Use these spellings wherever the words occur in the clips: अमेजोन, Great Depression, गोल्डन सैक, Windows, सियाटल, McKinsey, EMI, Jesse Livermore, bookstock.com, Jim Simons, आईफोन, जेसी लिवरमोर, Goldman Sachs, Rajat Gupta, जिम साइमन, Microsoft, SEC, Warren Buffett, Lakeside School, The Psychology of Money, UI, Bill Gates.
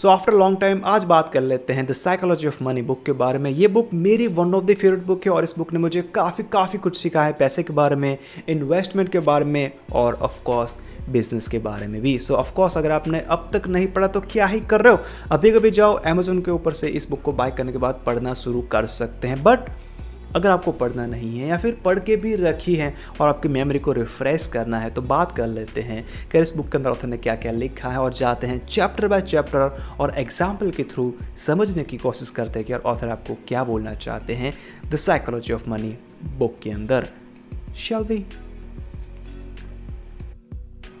So after long time आज बात कर लेते हैं the psychology of money book के बारे में। ये बुक मेरी one of the favourite book है और इस बुक ने मुझे काफ़ी कुछ सिखाया है, पैसे के बारे में, इन्वेस्टमेंट के बारे में और ऑफकोर्स बिजनेस के बारे में भी। सो ऑफकोर्स अगर आपने अब तक नहीं पढ़ा तो क्या ही कर रहे हो, अभी कभी जाओ अमेजोन के ऊपर से इस बुक को बाय करने के बाद पढ़ना शुरू कर सकते हैं। बट अगर आपको पढ़ना नहीं है या फिर पढ़ के भी रखी है और आपकी मेमोरी को रिफ्रेश करना है तो बात कर लेते हैं कि इस बुक के अंदर ऑथर ने क्या क्या लिखा है, और जाते हैं चैप्टर बाय चैप्टर और एग्जाम्पल के थ्रू समझने की कोशिश करते हैं कि और ऑथर आपको क्या बोलना चाहते हैं the psychology of money book के अंदर। Shall we?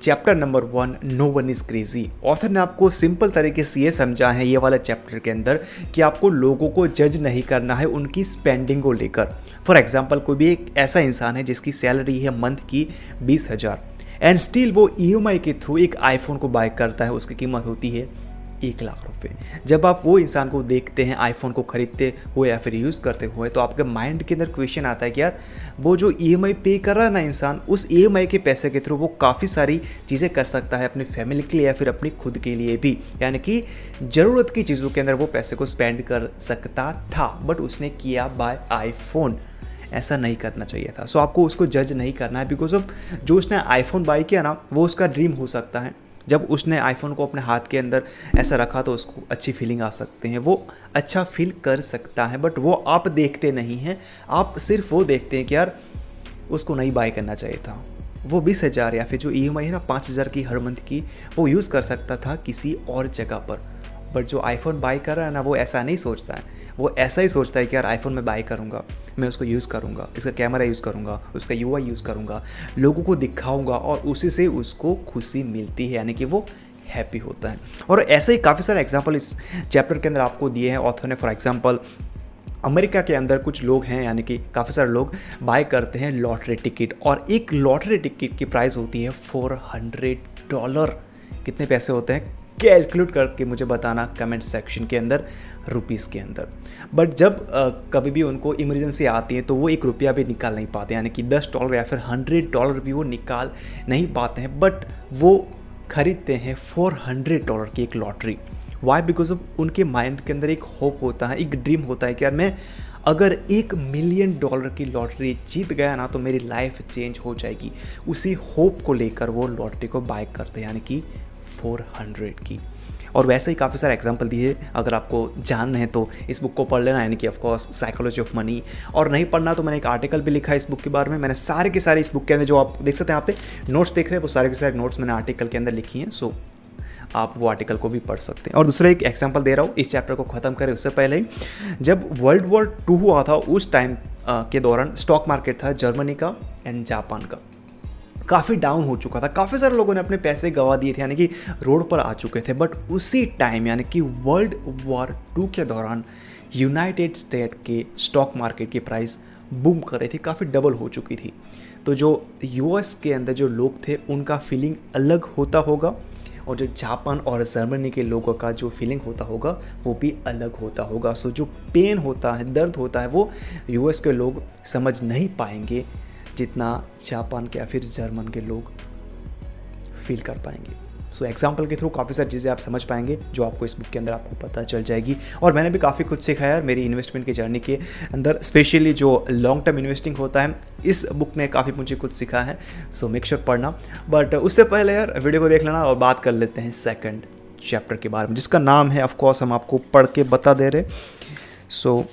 Chapter number 1, no one is crazy. Author ने आपको सिंपल तरीके से ये समझा है ये वाला चैप्टर के अंदर कि आपको लोगों को जज नहीं करना है उनकी स्पेंडिंग को लेकर। फॉर एग्जांपल, कोई भी एक ऐसा इंसान है जिसकी सैलरी है मंथ की 20,000 एंड स्टिल वो EMI के थ्रू एक आईफोन को बाय करता है, उसकी कीमत होती है 1,00,000 रुपये। जब आप वो इंसान को देखते हैं आईफोन को खरीदते हुए या फिर यूज़ करते हुए तो आपके माइंड के अंदर क्वेश्चन आता है कि यार वो जो EMI पे कर रहा है ना इंसान, उस EMI के पैसे के थ्रू वो काफ़ी सारी चीज़ें कर सकता है अपनी फैमिली के लिए या फिर अपनी खुद के लिए भी, यानी कि ज़रूरत की चीज़ों के अंदर वो पैसे को स्पेंड कर सकता था बट उसने किया बाय आईफोन। ऐसा नहीं करना चाहिए था। सो आपको उसको जज नहीं करना है बिकॉज ऑफ जो उसने आईफोन बाय किया ना वो उसका ड्रीम हो सकता है। जब उसने आईफोन को अपने हाथ के अंदर ऐसा रखा तो उसको अच्छी फीलिंग आ सकती है, वो अच्छा फील कर सकता है बट वो आप देखते नहीं हैं, आप सिर्फ वो देखते हैं कि यार उसको नहीं बाय करना चाहिए था। वो 20,000 या फिर जो EMI है ना 5,000 की हर मंथ की वो यूज़ कर सकता था किसी और जगह पर, बट जो आईफोन बाय कर रहा है ना वो ऐसा नहीं सोचता है, वो ऐसा ही सोचता है कि यार आईफोन मैं बाय करूँगा, मैं उसको यूज़ करूँगा, इसका कैमरा यूज़ करूँगा, उसका UI यूज़ करूँगा, लोगों को दिखाऊँगा और उसी से उसको खुशी मिलती है, यानी कि वो हैप्पी होता है। और ऐसे ही काफ़ी सारे एग्जाम्पल इस चैप्टर के अंदर आपको दिए हैं ऑथर ने। फॉर एग्जाम्पल, अमेरिका के अंदर कुछ लोग हैं, यानी कि काफ़ी सारे लोग बाय करते हैं लॉटरी टिकट और एक लॉटरी टिकट की प्राइस होती है $400। कितने पैसे होते हैं कैलकुलेट करके मुझे बताना कमेंट सेक्शन के अंदर रुपीस के अंदर। बट जब कभी भी उनको इमरजेंसी आती है तो वो $1 भी निकाल नहीं पाते, यानी कि $10 या फिर $100 भी वो निकाल नहीं पाते हैं, बट वो खरीदते हैं $400 की एक लॉटरी। वाई? बिकॉज ऑफ उनके माइंड के अंदर एक होप होता है, एक ड्रीम होता है कि यार मैं अगर $1 मिलियन की लॉटरी जीत गया ना तो मेरी लाइफ चेंज हो जाएगी। उसी होप को लेकर वो लॉटरी को बाय करते हैं, यानी कि 400 की। और वैसे ही काफ़ी सारे एग्जाम्पल दिए, अगर आपको जानना है तो इस बुक को पढ़ लेना, यानी कि ऑफकोर्स साइकोलॉजी ऑफ मनी। और नहीं पढ़ना तो मैंने एक आर्टिकल भी लिखा है इस बुक के बारे में। मैंने सारे के सारे इस बुक के अंदर जो आप देख सकते हैं यहाँ पे नोट्स देख रहे हैं वो सारे के सारे नोट्स मैंने आर्टिकल के अंदर लिखी हैं, सो आप वो आर्टिकल को भी पढ़ सकते हैं। और दूसरा एक एग्जाम्पल दे रहा हूँ, इस चैप्टर को ख़त्म करें उससे पहले ही, जब World War II हुआ था उस टाइम के दौरान स्टॉक मार्केट था जर्मनी का एंड जापान का, काफ़ी डाउन हो चुका था, काफ़ी सारे लोगों ने अपने पैसे गंवा दिए थे, यानी कि रोड पर आ चुके थे। बट उसी टाइम यानी कि World War II के दौरान यूनाइटेड स्टेट के स्टॉक मार्केट की प्राइस बूम कर रही थी, काफ़ी डबल हो चुकी थी। तो जो US के अंदर जो लोग थे उनका फीलिंग अलग होता होगा और जो जापान और जर्मनी के लोगों का जो फीलिंग होता होगा वो भी अलग होता होगा। सो जो पेन होता है, दर्द होता है, वो US के लोग समझ नहीं पाएंगे जितना जापान के या फिर जर्मन के लोग फील कर पाएंगे। सो एग्जाम्पल के थ्रू काफ़ी सारी चीज़ें आप समझ पाएंगे जो आपको इस बुक के अंदर आपको पता चल जाएगी। और मैंने भी काफ़ी कुछ सीखा यार मेरी इन्वेस्टमेंट की जर्नी के अंदर, स्पेशली जो लॉन्ग टर्म इन्वेस्टिंग होता है इस बुक ने काफ़ी मुझे कुछ सीखा है। सो मेक श्योर पढ़ना। बट उससे पहले यार वीडियो को देख लेना और बात कर लेते हैं सेकेंड चैप्टर के बारे में जिसका नाम है, ऑफकोर्स हम आपको पढ़ के बता दे रहे, सो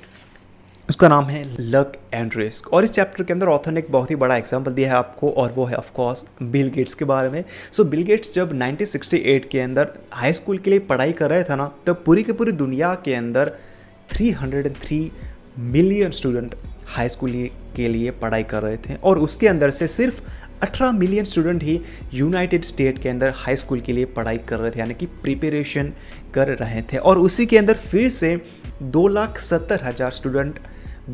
उसका नाम है लक एंड रिस्क। और इस चैप्टर के अंदर ऑथर ने एक बहुत ही बड़ा एग्जाम्पल दिया है आपको और वो है ऑफकोर्स बिल गेट्स के बारे में। सो बिल गेट्स जब 1968 के अंदर हाई स्कूल के लिए पढ़ाई कर रहे थे ना तब तो पूरी की पूरी दुनिया के अंदर 303 मिलियन स्टूडेंट हाई स्कूल के लिए पढ़ाई कर रहे थे और उसके अंदर से सिर्फ 18 मिलियन स्टूडेंट ही यूनाइटेड स्टेट के अंदर हाई स्कूल के लिए पढ़ाई कर रहे थे, यानी कि प्रिपरेशन कर रहे थे। और उसी के अंदर फिर से 2,70,000 स्टूडेंट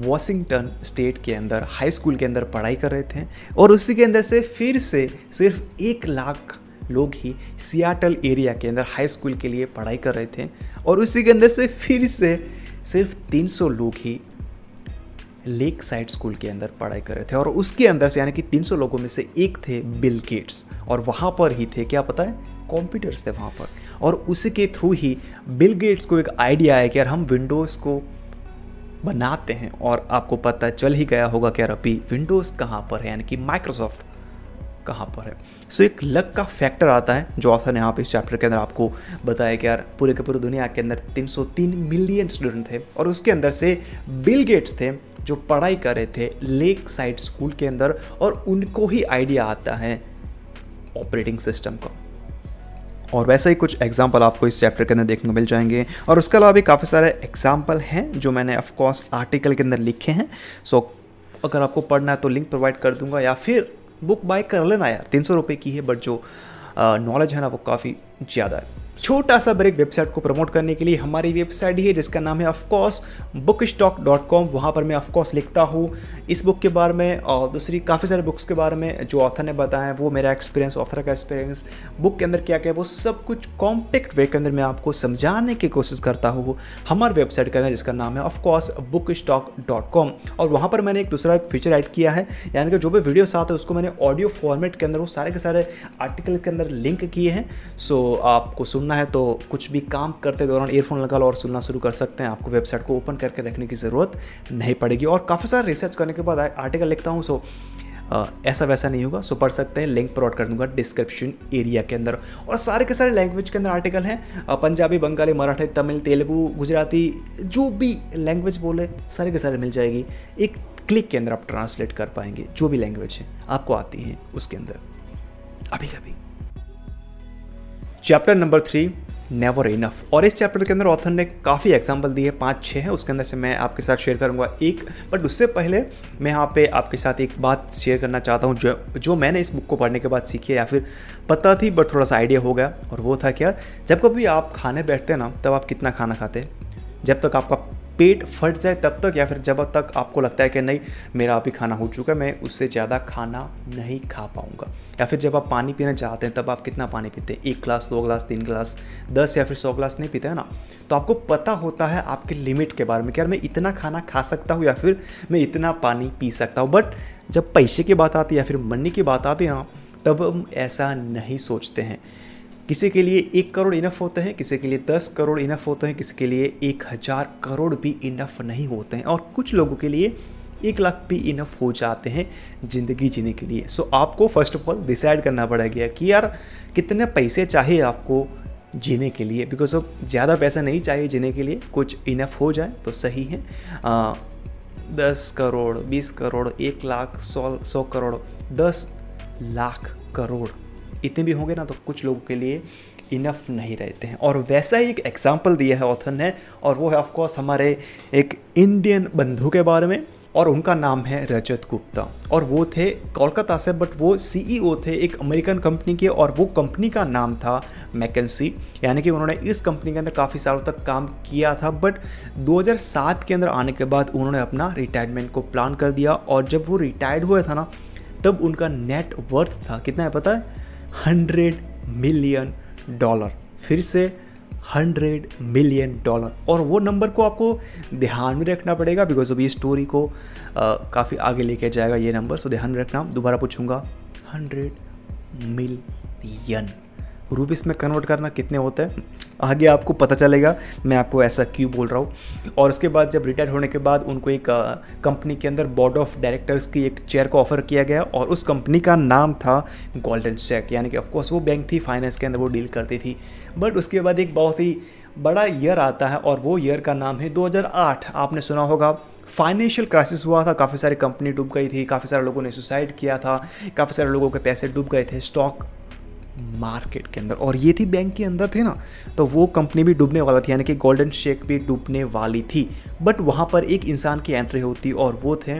वॉशिंगटन स्टेट के अंदर हाई स्कूल के अंदर पढ़ाई कर रहे थे और उसी के अंदर से फिर से सिर्फ 1,00,000 लोग ही सियाटल एरिया के अंदर हाई स्कूल के लिए पढ़ाई कर रहे थे और उसी के अंदर से फिर से सिर्फ 300 लोग ही लेकसाइड स्कूल के अंदर पढ़ाई कर रहे थे। और उसके अंदर से यानी कि 300 लोगों में से एक थे बिल गेट्स और वहाँ पर ही थे, क्या पता है, कॉम्पिटिटर्स थे वहाँ पर, और उसके थ्रू ही बिल गेट्स को एक आइडिया है कि यार हम विंडोज़ को बनाते हैं। और आपको पता चल ही गया होगा कि यार अभी विंडोज़ कहाँ पर है, यानी कि माइक्रोसॉफ्ट कहाँ पर है। सो एक लक का फैक्टर आता है जो ऑथर ने यहाँ पे इस चैप्टर के अंदर आपको बताया कि यार पूरे के पूरे दुनिया के अंदर 303 मिलियन स्टूडेंट थे और उसके अंदर से बिल गेट्स थे जो पढ़ाई कर रहे थे लेक साइड स्कूल के अंदर, और उनको ही आइडिया आता है ऑपरेटिंग सिस्टम का। और वैसे ही कुछ एग्जाम्पल आपको इस चैप्टर के अंदर देखने को मिल जाएंगे, और उसके अलावा भी काफ़ी सारे एग्जाम्पल हैं जो मैंने ऑफकोर्स आर्टिकल के अंदर लिखे हैं। सो अगर आपको पढ़ना है तो लिंक प्रोवाइड कर दूंगा, या फिर बुक बाय कर लेना यार, 300 रुपये की है बट जो नॉलेज है ना वो काफ़ी ज़्यादा है। छोटा सा ब्रेक वेबसाइट को प्रमोट करने के लिए। हमारी वेबसाइट ही है जिसका नाम है ऑफकोर्स bookstock.com। वहाँ पर मैं ऑफकोर्स लिखता हूँ इस बुक के बारे में और दूसरी काफ़ी सारे बुक्स के बारे में जो ऑथर ने बताया है, वो मेरा एक्सपीरियंस, ऑथर का एक्सपीरियंस, बुक के अंदर क्या क्या है, वो सब कुछ कॉम्पैक्ट वे के अंदर मैं आपको समझाने की कोशिश करता हूँ हमारे वेबसाइट के अंदर जिसका नाम है ऑफकोर्स bookstock.com। और वहाँ पर मैंने एक दूसरा फीचर ऐड किया है, यानी कि जो भी वीडियोस आते हैं उसको मैंने ऑडियो फॉर्मेट के अंदर वो सारे के सारे आर्टिकल के अंदर लिंक किए हैं। सो आपको सुनना है तो कुछ भी काम करते दौरान ईयरफोन लगा लो और सुनना शुरू कर सकते हैं, आपको वेबसाइट को ओपन करके रखने की ज़रूरत नहीं पड़ेगी। और काफ़ी सारा रिसर्च करने के बाद आर्टिकल लिखता हूँ, सो ऐसा वैसा नहीं होगा। सो पढ़ सकते हैं, लिंक प्रोवाइड कर दूंगा डिस्क्रिप्शन एरिया के अंदर। और सारे के सारे लैंग्वेज के अंदर आर्टिकल हैं, पंजाबी, बंगाली, मराठी, तमिल, तेलुगू, गुजराती, जो भी लैंग्वेज बोले सारे के सारे मिल जाएगी। एक क्लिक के अंदर आप ट्रांसलेट कर पाएंगे जो भी लैंग्वेज है आपको आती है उसके अंदर। अभी कभी चैप्टर नंबर 3 नेवर इनफ, और इस चैप्टर के अंदर ऑथर ने काफ़ी एग्जाम्पल दिए, 5-6 हैं, उसके अंदर से मैं आपके साथ शेयर करूंगा एक। बट उससे पहले मैं यहाँ पे आपके साथ एक बात शेयर करना चाहता हूँ जो मैंने इस बुक को पढ़ने के बाद सीखी है, या फिर पता थी बट थोड़ा सा आइडिया हो गया। और वो था कि यार जब कभी आप खाने बैठते हैं ना, तब आप कितना खाना खाते हैं? जब तक आपका पेट फट जाए तब तक, या फिर जब तक आपको लगता है कि नहीं मेरा अभी खाना हो चुका है, मैं उससे ज़्यादा खाना नहीं खा पाऊंगा। या फिर जब आप पानी पीना चाहते हैं तब आप कितना पानी पीते हैं? 1 ग्लास, 2 ग्लास, 3 ग्लास, 10 या फिर 100 ग्लास नहीं पीते हैं ना। तो आपको पता होता है आपके लिमिट के बारे में कि यार मैं इतना खाना खा सकता हूँ या फिर मैं इतना पानी पी सकता हूँ। बट जब पैसे की बात आती है या फिर मनी की बात आती है ना, तब हम ऐसा नहीं सोचते हैं। किसी के लिए 1 करोड़ इनफ होते हैं, किसी के लिए 10 करोड़ इनफ होते हैं, किसी के लिए 1000 करोड़ भी इनफ नहीं होते हैं, और कुछ लोगों के लिए 1 लाख भी इनफ हो जाते हैं ज़िंदगी जीने के लिए। सो आपको फर्स्ट ऑफ ऑल डिसाइड करना पड़ेगा कि यार कितने पैसे चाहिए आपको जीने के लिए, बिकॉज ऑफ ज़्यादा पैसा नहीं चाहिए जीने के लिए, कुछ इनफ हो जाए तो सही है। 10 करोड़, 20 करोड़, 1 लाख, 100 करोड़, 10 लाख करोड़ इतने भी होंगे ना तो कुछ लोगों के लिए इनफ नहीं रहते हैं। और वैसा ही एक एग्जाम्पल दिया है ऑथर ने, और वो है ऑफकोर्स हमारे एक इंडियन बंधु के बारे में, और उनका नाम है रजत गुप्ता। और वो थे कोलकाता से, बट वो सीईओ थे एक अमेरिकन कंपनी के, और वो कंपनी का नाम था मैकेंसी। यानी कि उन्होंने इस कंपनी के अंदर काफ़ी सालों तक काम किया था, बट 2007 के अंदर आने के बाद उन्होंने अपना रिटायरमेंट को प्लान कर दिया। और जब वो रिटायर्ड हुए था ना, तब उनका नेट वर्थ था कितना है पता है? 100 मिलियन डॉलर। फिर से 100 मिलियन डॉलर। और वो नंबर को आपको ध्यान में रखना पड़ेगा बिकॉज अब ये स्टोरी को काफ़ी आगे लेके जाएगा ये नंबर। सो ध्यान में रखना, दोबारा पूछूंगा 100 मिलियन रुपीज़ में कन्वर्ट करना कितने होते हैं, आगे आपको पता चलेगा मैं आपको ऐसा क्यों बोल रहा हूँ। और उसके बाद जब रिटायर होने के बाद उनको एक कंपनी के अंदर बोर्ड ऑफ डायरेक्टर्स की एक चेयर को ऑफर किया गया, और उस कंपनी का नाम था गोल्डन सैक। यानी कि ऑफकोर्स वो बैंक थी, फाइनेंस के अंदर वो डील करती थी। बट उसके बाद एक बहुत ही बड़ा ईयर आता है, और वो ईयर का नाम है 2008। आपने सुना होगा फाइनेंशियल क्राइसिस हुआ था, काफ़ी सारी कंपनी डूब गई थी, काफ़ी सारे लोगों ने सुसाइड किया था, काफ़ी सारे लोगों के पैसे डूब गए थे स्टॉक मार्केट के अंदर। और ये थी बैंक के अंदर थे ना, तो वो कंपनी भी डूबने वाला थी, यानी कि गोल्डन शेक भी डूबने वाली थी। बट वहाँ पर एक इंसान की एंट्री होती, और वो थे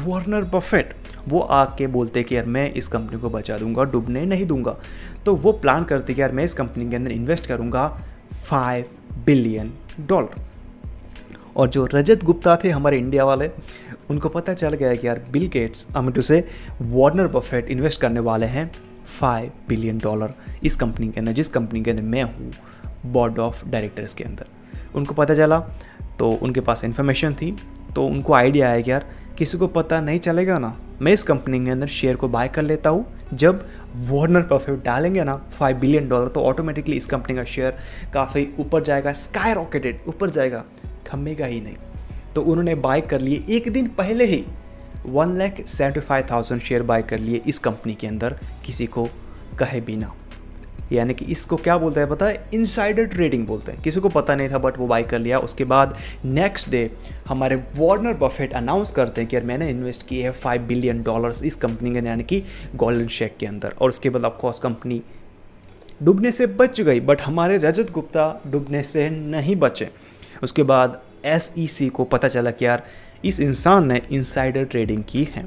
वॉर्नर बफेट। वो आके बोलते कि यार मैं इस कंपनी को बचा दूंगा, डूबने नहीं दूंगा। तो वो प्लान करते कि यार मैं इस कंपनी के अंदर इन्वेस्ट करूँगा 5 बिलियन डॉलर। और जो रजत गुप्ता थे हमारे इंडिया वाले, उनको पता चल गया कि यार बिल गेट्स से वॉर्नर बफेट इन्वेस्ट करने वाले हैं 5 बिलियन डॉलर इस कंपनी के अंदर, जिस कंपनी के अंदर मैं हूँ बोर्ड ऑफ डायरेक्टर्स के अंदर। उनको पता चला तो उनके पास इन्फॉर्मेशन थी, तो उनको आइडिया आया कि यार किसी को पता नहीं चलेगा ना, मैं इस कंपनी के अंदर शेयर को बाय कर लेता हूँ। जब वॉर्नर बफेट डालेंगे ना $5 बिलियन तो ऑटोमेटिकली इस कंपनी का शेयर काफ़ी ऊपर जाएगा, स्काई रॉकेटेड ऊपर जाएगा, थमेगा ही नहीं। तो उन्होंने बाय कर लिए, एक दिन पहले ही 1,75,000 शेयर बाय कर लिए इस कंपनी के अंदर, किसी को कहे बिना। यानी कि इसको क्या बोलते हैं पता है, इनसाइडर ट्रेडिंग बोलते हैं। किसी को पता नहीं था बट वो बाय कर लिया। उसके बाद नेक्स्ट डे हमारे वॉर्नर बफेट अनाउंस करते हैं कि यार मैंने इन्वेस्ट किए हैं $5 बिलियन इस कंपनी के अंदर, यानी कि गोल्डन शेक के अंदर। और उसके बाद ऑफकोर्स कंपनी डूबने से बच गई, बट हमारे रजत गुप्ता डूबने से नहीं बचे। उसके बाद SEC को पता चला कि यार इस इंसान ने इनसाइडर ट्रेडिंग की है।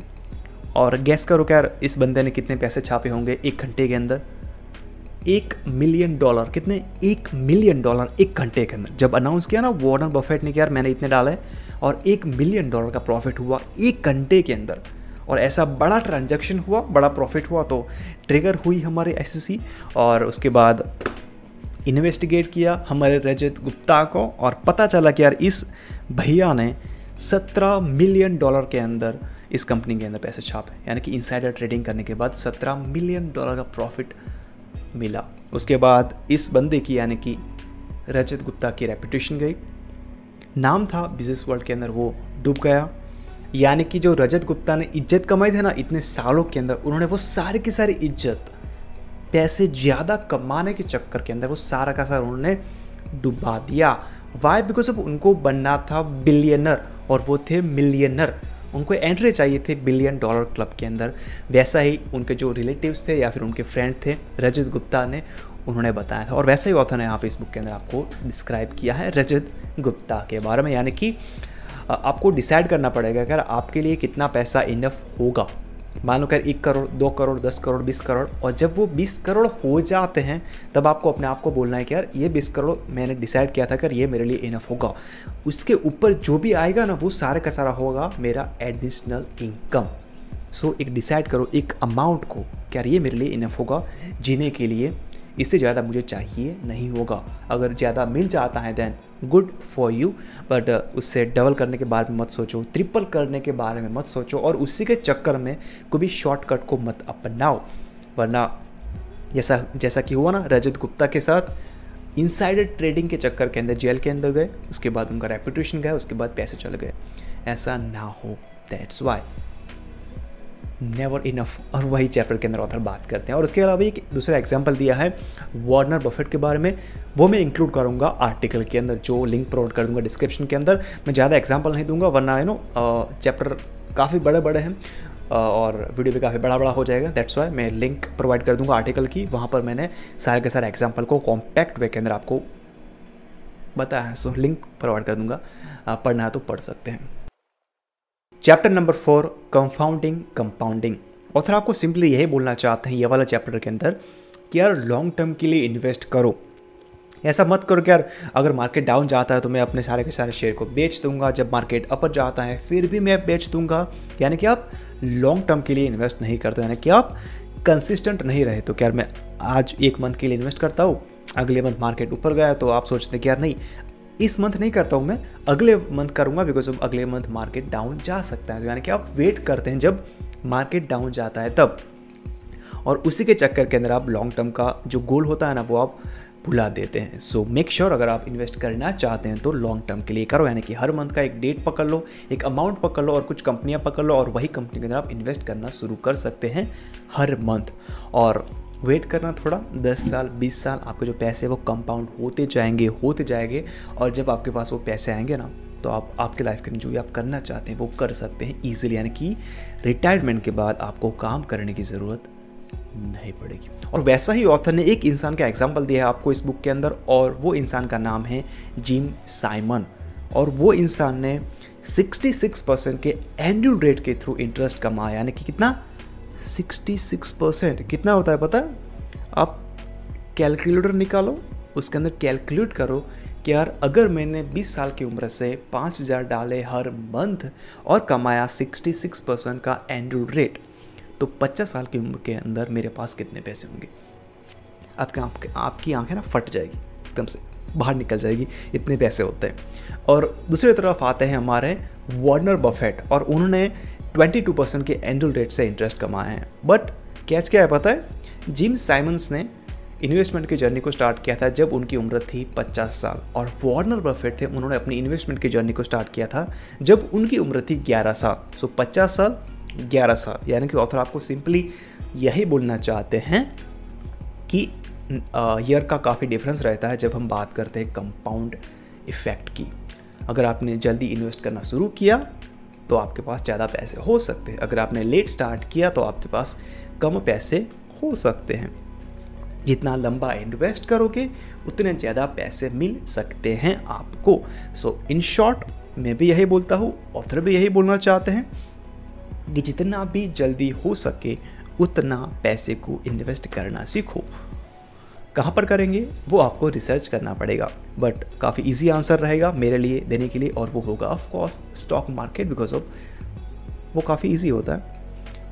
और गैस करो यार इस बंदे ने कितने पैसे छापे होंगे एक घंटे के अंदर, $1 मिलियन। कितने? $1 मिलियन एक घंटे के अंदर। जब अनाउंस किया ना वॉर्नर बफेट ने कि यार मैंने इतने डाले और $1 मिलियन का प्रॉफिट हुआ एक घंटे के अंदर। और ऐसा बड़ा ट्रांजैक्शन हुआ, बड़ा प्रॉफिट हुआ, तो ट्रिगर हुई हमारे SEC। और उसके बाद इन्वेस्टिगेट किया हमारे रजत गुप्ता को और पता चला कि यार इस भैया ने $17 मिलियन के अंदर इस कंपनी के अंदर पैसे छापे। यानी कि इनसाइडर ट्रेडिंग करने के बाद $17 मिलियन का प्रॉफिट मिला। उसके बाद इस बंदे की यानी कि रजत गुप्ता की रेपुटेशन गई, नाम था बिजनेस वर्ल्ड के अंदर, वो डूब गया। यानी कि जो रजत गुप्ता ने इज्जत कमाई थी ना इतने सालों के अंदर, उन्होंने वो सारी की सारी इज्जत पैसे ज़्यादा कमाने के चक्कर के अंदर वो सारा का सारा उन्होंने डुबा दिया। वाई? बिकॉज अब उनको बनना था बिलियनर और वो थे मिलियनर। उनको एंट्री चाहिए थे $1 बिलियन क्लब के अंदर। वैसा ही उनके जो रिलेटिव्स थे या फिर उनके फ्रेंड थे रजत गुप्ता ने, उन्होंने बताया था। और वैसा ही ऑथर ने यहाँ पे इस बुक के अंदर आपको डिस्क्राइब किया है रजत गुप्ता के बारे में। यानी कि आपको डिसाइड करना पड़ेगा अगर आपके लिए कितना पैसा इनफ होगा। मानो कर 1 करोड़ 2 करोड़ 10 करोड़ 20 करोड़। और जब वो 20 करोड़ हो जाते हैं तब आपको अपने आप को बोलना है कि यार ये 20 करोड़ मैंने डिसाइड किया था कि ये मेरे लिए इनफ होगा। उसके ऊपर जो भी आएगा ना वो सारा का सारा होगा मेरा एडिशनल इनकम। सो एक डिसाइड करो एक अमाउंट को कि यार ये मेरे लिए इनफ होगा जीने के लिए, इससे ज़्यादा मुझे चाहिए नहीं होगा। अगर ज़्यादा मिल जाता है then good for you, but उससे डबल करने के बारे में मत सोचो, ट्रिपल करने के बारे में मत सोचो, और उसी के चक्कर में कोई भी शॉर्टकट को मत अपनाओ। वरना जैसा कि हुआ ना रजत गुप्ता के साथ, इनसाइडर ट्रेडिंग के चक्कर के अंदर जेल के अंदर गए, उसके बाद उनका रेपुटेशन गया, उसके बाद पैसे चले गए। ऐसा ना हो, दैट्स वाई नेवर इनफ। और वही चैप्टर के अंदर ऑथर बात करते हैं। और उसके अलावा एक दूसरा एग्जाम्पल दिया है वॉर्नर बफेट के बारे में, वो मैं इंक्लूड करूँगा आर्टिकल के अंदर, जो लिंक प्रोवाइड कर दूँगा डिस्क्रिप्शन के अंदर। मैं ज़्यादा एग्जाम्पल नहीं दूंगा वरना यू नो चैप्टर काफ़ी बड़े बड़े हैं और वीडियो भी काफ़ी बड़ा हो जाएगा। दैट्स वाई मैं लिंक प्रोवाइड कर दूँगा आर्टिकल की, वहाँ पर मैंने सारे के सारे एग्जाम्पल को कॉम्पैक्ट वे के अंदर आपको बताया है। सो लिंक प्रोवाइड कर दूँगा, पढ़ना है तो पढ़ सकते हैं। Chapter number 4 compounding compounding. Author आपको सिंपली यही बोलना चाहते हैं ये वाला चैप्टर के अंदर कि यार लॉन्ग टर्म के लिए इन्वेस्ट करो। ऐसा मत करो कि यार अगर मार्केट डाउन जाता है तो मैं अपने सारे के सारे शेयर को बेच दूंगा, जब मार्केट अपर जाता है फिर भी मैं बेच दूंगा। यानी कि आप लॉन्ग टर्म के लिए इन्वेस्ट नहीं करते, यानी कि आप कंसिस्टेंट नहीं रहे। तो क्या मैं आज एक मंथ के लिए इन्वेस्ट करता हूँ, अगले मंथ मार्केट ऊपर गया तो आप सोचते हैं कि यार नहीं इस मंथ नहीं करता हूँ मैं, अगले मंथ करूँगा, बिकॉज अब अगले मंथ मार्केट डाउन जा सकता है। तो यानी कि आप वेट करते हैं जब मार्केट डाउन जाता है तब, और उसी के चक्कर के अंदर आप लॉन्ग टर्म का जो गोल होता है ना वो आप भुला देते हैं। सो मेक श्योर अगर आप इन्वेस्ट करना चाहते हैं तो लॉन्ग टर्म के लिए करो। यानी कि हर मंथ का एक डेट पकड़ लो, एक अमाउंट पकड़ लो और कुछ कंपनियाँ पकड़ लो, और वही कंपनी के अंदर आप इन्वेस्ट करना शुरू कर सकते हैं हर मंथ। और वेट करना थोड़ा, 10 साल 20 साल आपके जो पैसे वो कंपाउंड होते जाएंगे। और जब आपके पास वो पैसे आएंगे ना तो आप आपके लाइफ के जो भी आप करना चाहते हैं वो कर सकते हैं ईजिली। यानी कि रिटायरमेंट के बाद आपको काम करने की ज़रूरत नहीं पड़ेगी। और वैसा ही ऑथर ने एक इंसान का एग्जाम्पल दिया है आपको इस बुक के अंदर, और वो इंसान का नाम है जिम साइमन। और वो इंसान ने 66% के एनुअल रेट के थ्रू इंटरेस्ट कमाया। यानी कि कितना? 66%। कितना होता है पता है? आप कैलकुलेटर निकालो, उसके अंदर कैलकुलेट करो कि यार अगर मैंने 20 साल की उम्र से 5,000 डाले हर मंथ और कमाया 66% का एनुअल रेट, तो 50 साल की उम्र के अंदर मेरे पास कितने पैसे होंगे? आपकी आँखें ना फट जाएगी एकदम से। बाहर निकल जाएगी, इतने पैसे होते हैं। और दूसरी तरफ आते हैं हमारे वॉर्नर बफेट, और उन्होंने 22% के एनुअल रेट से इंटरेस्ट कमाए हैं। बट कैच क्या है पता है, जिम साइमन्स ने इन्वेस्टमेंट की जर्नी को स्टार्ट किया था जब उनकी उम्र थी 50 साल, और वॉर्नर बफेट थे, उन्होंने अपनी इन्वेस्टमेंट की जर्नी को स्टार्ट किया था जब उनकी उम्र थी 11 साल। सो 50 साल 11 साल, यानी कि ऑथर आपको सिंपली यही बोलना चाहते हैं कि ईयर का काफ़ी डिफरेंस रहता है जब हम बात करते हैं कंपाउंड इफ़ेक्ट की। अगर आपने जल्दी इन्वेस्ट करना शुरू किया तो आपके पास ज़्यादा पैसे हो सकते हैं, अगर आपने लेट स्टार्ट किया तो आपके पास कम पैसे हो सकते हैं। जितना लंबा इन्वेस्ट करोगे उतने ज़्यादा पैसे मिल सकते हैं आपको। सो इन शॉर्ट मैं भी यही बोलता हूँ, ऑथर भी यही बोलना चाहते हैं कि जितना भी जल्दी हो सके उतना पैसे को इन्वेस्ट करना सीखो। कहाँ पर करेंगे वो आपको रिसर्च करना पड़ेगा, बट काफ़ी इजी आंसर रहेगा मेरे लिए देने के लिए, और वो होगा of course stock market, because of वो काफ़ी इजी होता है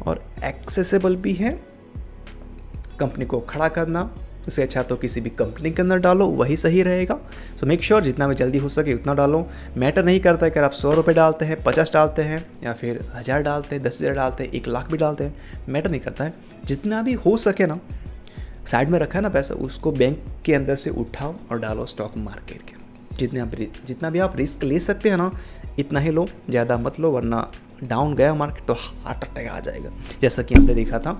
और एक्सेसिबल भी है। कंपनी को खड़ा करना, उससे अच्छा तो किसी भी कंपनी के अंदर डालो, वही सही रहेगा। सो मेक श्योर जितना भी जल्दी हो सके उतना डालो। मैटर नहीं करता है कि आप 100 रुपये डालते हैं, 50 डालते हैं, या फिर 1000 डालते हैं, 10,000 डालते हैं, 1 लाख भी डालते हैं, मैटर नहीं करता है। जितना भी हो सके ना, साइड में रखा है ना पैसा, उसको बैंक के अंदर से उठाओ और डालो स्टॉक मार्केट के। जितना भी आप रिस्क ले सकते हैं ना, इतना ही लो, ज़्यादा मत लो, वरना डाउन गया मार्केट तो हार्ट अटैक आ जाएगा, जैसा कि हमने देखा था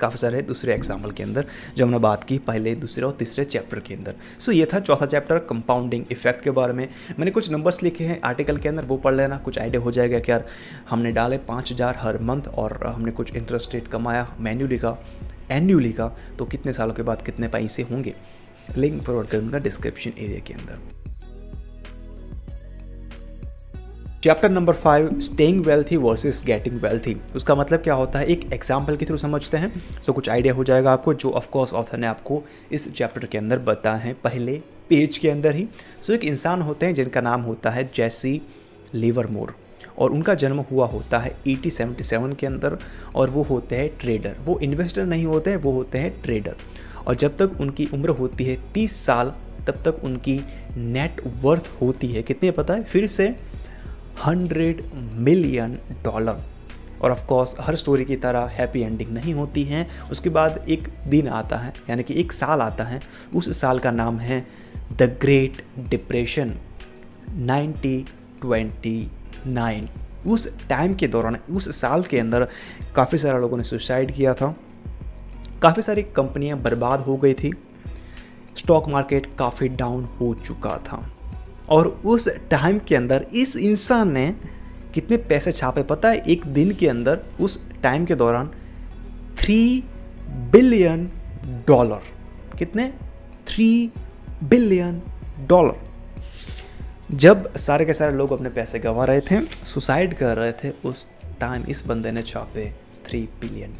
काफ़ी सारे दूसरे एग्जाम्पल के अंदर जो हमने बात की पहले, दूसरे और तीसरे चैप्टर के अंदर। सो ये था चौथा चैप्टर कंपाउंडिंग इफेक्ट के बारे में। मैंने कुछ नंबर्स लिखे हैं आर्टिकल के अंदर, वो पढ़ लेना, कुछ आइडिया हो जाएगा कि यार हमने डाले 5000 हर मंथ और हमने कुछ इंटरेस्ट रेट कमाया एन्यूअली का, तो कितने सालों के बाद कितने पैसे होंगे। लिंक फॉरवर्ड कर दूंगा डिस्क्रिप्शन एरिया के अंदर। Chapter number 5 staying wealthy versus getting wealthy, उसका मतलब क्या होता है एक एग्जाम्पल के थ्रू समझते हैं। सो कुछ आइडिया हो जाएगा आपको, जो ऑफकोर्स ऑथर ने आपको इस चैप्टर के अंदर बताया है पहले पेज के अंदर ही। सो एक इंसान होते हैं जिनका नाम होता है जेसी लिवरमोर, और उनका जन्म हुआ होता है 1877 के अंदर, और वो होते हैं ट्रेडर। वो इन्वेस्टर नहीं होते हैं, वो होते हैं ट्रेडर। और जब तक उनकी उम्र होती है 30 साल, तब तक उनकी नेटवर्थ होती है कितने पता है, फिर से $100 मिलियन। और ऑफ कोर्स हर स्टोरी की तरह हैप्पी एंडिंग नहीं होती है। उसके बाद एक दिन आता है, यानी कि एक साल आता है, उस साल का नाम है द ग्रेट डिप्रेशन 1929। उस टाइम के दौरान, उस साल के अंदर काफ़ी सारे लोगों ने सुसाइड किया था, काफ़ी सारी कंपनियां बर्बाद हो गई थी, स्टॉक मार्केट काफ़ी डाउन हो चुका था। और उस टाइम के अंदर इस इंसान ने कितने पैसे छापे पता है एक दिन के अंदर, उस टाइम के दौरान $3 बिलियन। कितने? $3 बिलियन। जब सारे के सारे लोग अपने पैसे गंवा रहे थे, सुसाइड कर रहे थे, उस टाइम इस बंदे ने छापे $3 बिलियन।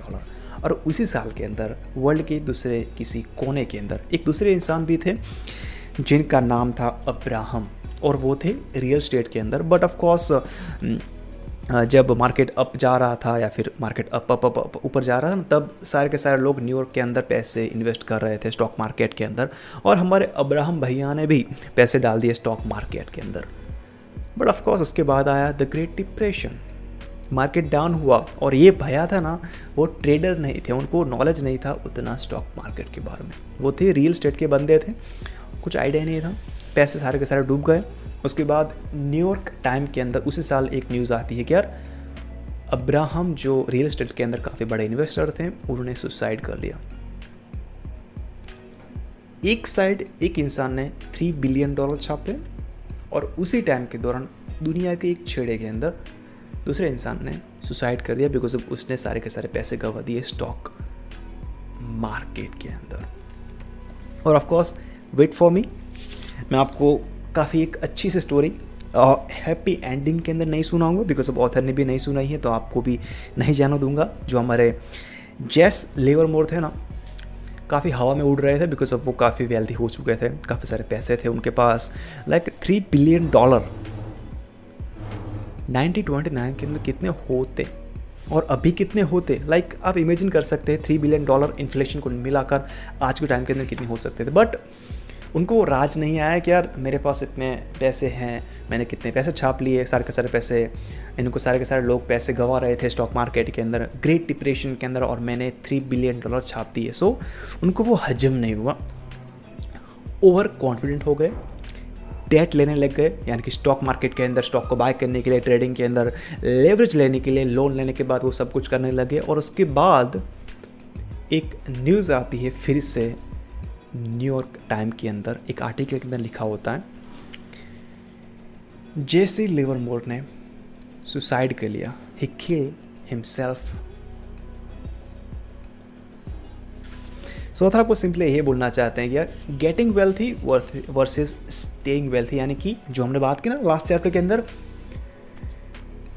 और उसी साल के अंदर वर्ल्ड के दूसरे किसी कोने के अंदर एक दूसरे इंसान भी थे जिनका नाम था अब्राहम, और वो थे रियल स्टेट के अंदर। बट ऑफ कोर्स जब मार्केट अप जा रहा था, या फिर मार्केट अप ऊपर जा रहा था, तब सारे के सारे लोग न्यूयॉर्क के अंदर पैसे इन्वेस्ट कर रहे थे स्टॉक मार्केट के अंदर, और हमारे अब्राहम भैया ने भी पैसे डाल दिए स्टॉक मार्केट के अंदर। बट ऑफ कोर्स उसके बाद आया the great depression, market down हुआ, और ये भैया था ना, वो ट्रेडर नहीं थे, उनको नॉलेज नहीं था उतना स्टॉक मार्केट के बारे में, वो थे रियल स्टेट के बंदे थे, कुछ आइडिया नहीं था, पैसे सारे के सारे डूब गए। उसके बाद न्यूयॉर्क टाइम के अंदर उसी साल एक न्यूज़ आती है कि यार अब्राहम जो रियल एस्टेट के अंदर काफ़ी बड़े इन्वेस्टर थे, उन्होंने सुसाइड कर लिया। एक साइड एक इंसान ने $3 बिलियन छापे, और उसी टाइम के दौरान दुनिया के एक छेड़े के अंदर दूसरे इंसान ने सुसाइड कर दिया, बिकॉज उसने सारे के सारे पैसे गंवा दिए स्टॉक मार्केट के अंदर। और ऑफकोर्स वेट फॉर मी, मैं आपको काफ़ी एक अच्छी सी स्टोरी और हैप्पी एंडिंग के अंदर नहीं सुनाऊंगा, बिकॉज अब ऑथर ने भी नहीं सुनाई है तो आपको भी नहीं जाना दूंगा। जो हमारे जेस लिवरमोर थे ना, काफ़ी हवा में उड़ रहे थे, बिकॉज अब वो काफ़ी वेल्दी हो चुके थे, काफ़ी सारे पैसे थे उनके पास, लाइक $3 बिलियन 1929 के अंदर कितने होते और अभी कितने होते, लाइक आप इमेजिन कर सकते हैं $3 बिलियन इन्फ्लेशन को मिलाकर आज के टाइम के अंदर कितने हो सकते थे। बट उनको वो राज नहीं आया कि यार मेरे पास इतने पैसे हैं, मैंने कितने पैसे छाप लिए, सारे के सारे पैसे, इनको सारे के सारे लोग पैसे गंवा रहे थे स्टॉक मार्केट के अंदर, ग्रेट डिप्रेशन के अंदर, और मैंने $3 बिलियन छाप दिए। सो उनको वो हजम नहीं हुआ, ओवर कॉन्फिडेंट हो गए, डेट लेने लग गए, यानी कि स्टॉक मार्केट के अंदर स्टॉक को बाय करने के लिए, ट्रेडिंग के अंदर लेवरेज लेने के लिए, लोन लेने के बाद वो सब कुछ करने लगे। और उसके बाद एक न्यूज़ आती है फिर से, न्यूयॉर्क टाइम के अंदर एक आर्टिकल के अंदर लिखा होता है जेसी लिवरमोर ने सुसाइड कर लिया, ही किल हिमसेल्फ। तो अगर आपको सिंपली ये बोलना चाहते हैं कि यार getting wealthy versus staying wealthy, यानी कि जो हमने बात की ना लास्ट चैप्टर के अंदर,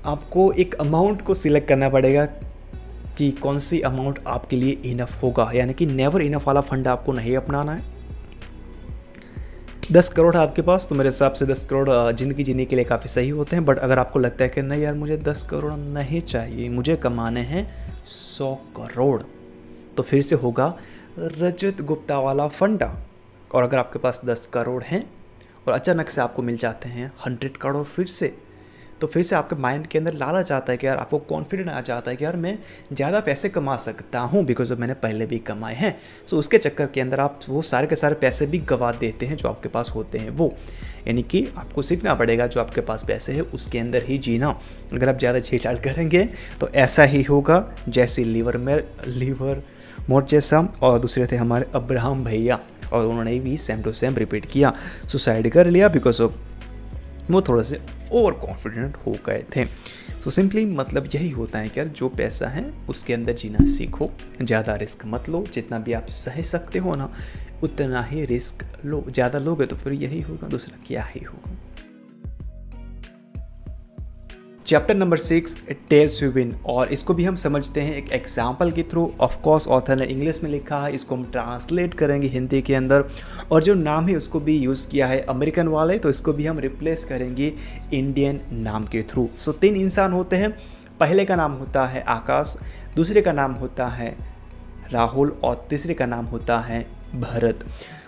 आपको एक अमाउंट को सिलेक्ट करना पड़ेगा कि कौन सी अमाउंट आपके लिए इनफ होगा, यानी कि नेवर इनफ वाला फंड आपको नहीं अपनाना है। 10 करोड़ है आपके पास तो मेरे हिसाब से 10 करोड़ ज़िंदगी जीने के लिए काफ़ी सही होते हैं। बट अगर आपको लगता है कि नहीं यार मुझे 10 करोड़ नहीं चाहिए, मुझे कमाने हैं 100 करोड़, तो फिर से होगा रजत गुप्ता वाला फंडा। और अगर आपके पास 10 करोड़ हैं और अचानक से आपको मिल जाते हैं 100 करोड़ फिर से, तो फिर से आपके माइंड के अंदर लालच आता है कि यार, आपको कॉन्फिडेंट आ जाता है कि यार मैं ज़्यादा पैसे कमा सकता हूँ बिकॉज मैंने पहले भी कमाए हैं। सो उसके चक्कर के अंदर आप वो सारे के सारे पैसे भी गंवा देते हैं जो आपके पास होते हैं। वो यानी कि आपको सीखना पड़ेगा जो आपके पास पैसे हैं उसके अंदर ही जीना। अगर आप ज़्यादा छेड़छाड़ करेंगे तो ऐसा ही होगा जैसे लिवर मोर जैसा। और दूसरे थे हमारे अब्राहम भैया, और उन्होंने भी सेम टू सेम रिपीट किया, सुसाइड कर लिया बिकॉज ऑफ वो थोड़े से ओवर कॉन्फिडेंट हो गए थे। सो सिंपली मतलब यही होता है कि यार जो पैसा है उसके अंदर जीना सीखो, ज़्यादा रिस्क मत लो, जितना भी आप सह सकते हो ना उतना ही रिस्क लो। ज़्यादा लोगे तो फिर यही होगा, दूसरा क्या ही होगा। Chapter number 6 tails you win, और इसको भी हम समझते हैं एक एग्जाम्पल के थ्रू। ऑफकोर्स ऑथर ने इंग्लिश में लिखा है, इसको हम ट्रांसलेट करेंगे हिंदी के अंदर, और जो नाम है उसको भी यूज़ किया है अमेरिकन वाले, तो इसको भी हम रिप्लेस करेंगे इंडियन नाम के थ्रू। सो 3 इंसान होते हैं, पहले का नाम होता है आकाश, दूसरे का नाम होता है राहुल, और तीसरे का नाम होता है भरत।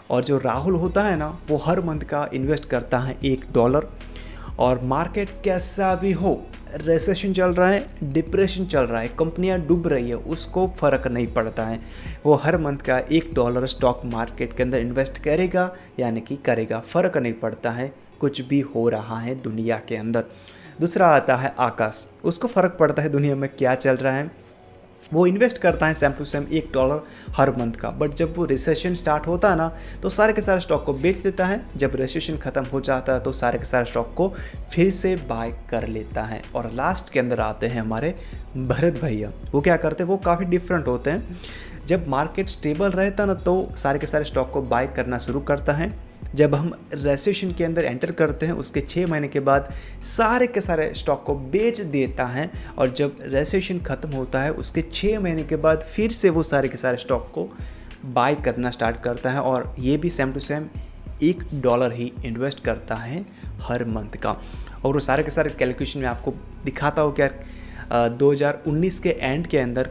और जो राहुल होता है ना वो हर मंथ का इन्वेस्ट करता है $1, और मार्केट कैसा भी हो, रिसेशन चल रहा है, डिप्रेशन चल रहा है, कंपनियां डूब रही है, उसको फ़र्क नहीं पड़ता है। वो हर मंथ का $1 स्टॉक मार्केट के अंदर इन्वेस्ट करेगा, यानी कि करेगा, फ़र्क नहीं पड़ता है कुछ भी हो रहा है दुनिया के अंदर। दूसरा आता है आकाश, उसको फ़र्क पड़ता है दुनिया में क्या चल रहा है, वो इन्वेस्ट करता है सेम टू सेम $1 हर मंथ का। बट जब वो रिसेशन स्टार्ट होता है ना तो सारे के सारे स्टॉक को बेच देता है, जब रिसेशन ख़त्म हो जाता है तो सारे के सारे स्टॉक को फिर से बाय कर लेता है। और लास्ट के अंदर आते हैं हमारे भरत भैया, वो क्या करते हैं, वो काफ़ी डिफरेंट होते हैं। जब मार्केट स्टेबल रहता ना तो सारे के सारे स्टॉक को बाय करना शुरू करता है, जब हम रिसेशन के अंदर एंटर करते हैं उसके 6 महीने के बाद सारे के सारे स्टॉक को बेच देता है, और जब रिसेशन ख़त्म होता है उसके 6 महीने के बाद फिर से वो सारे के सारे स्टॉक को बाय करना स्टार्ट करता है, और ये भी सेम टू सेम $1 ही इन्वेस्ट करता है हर मंथ का। और वो सारे के सारे कैलकुलेशन में आपको दिखाता हो कि यार 2019 के एंड के अंदर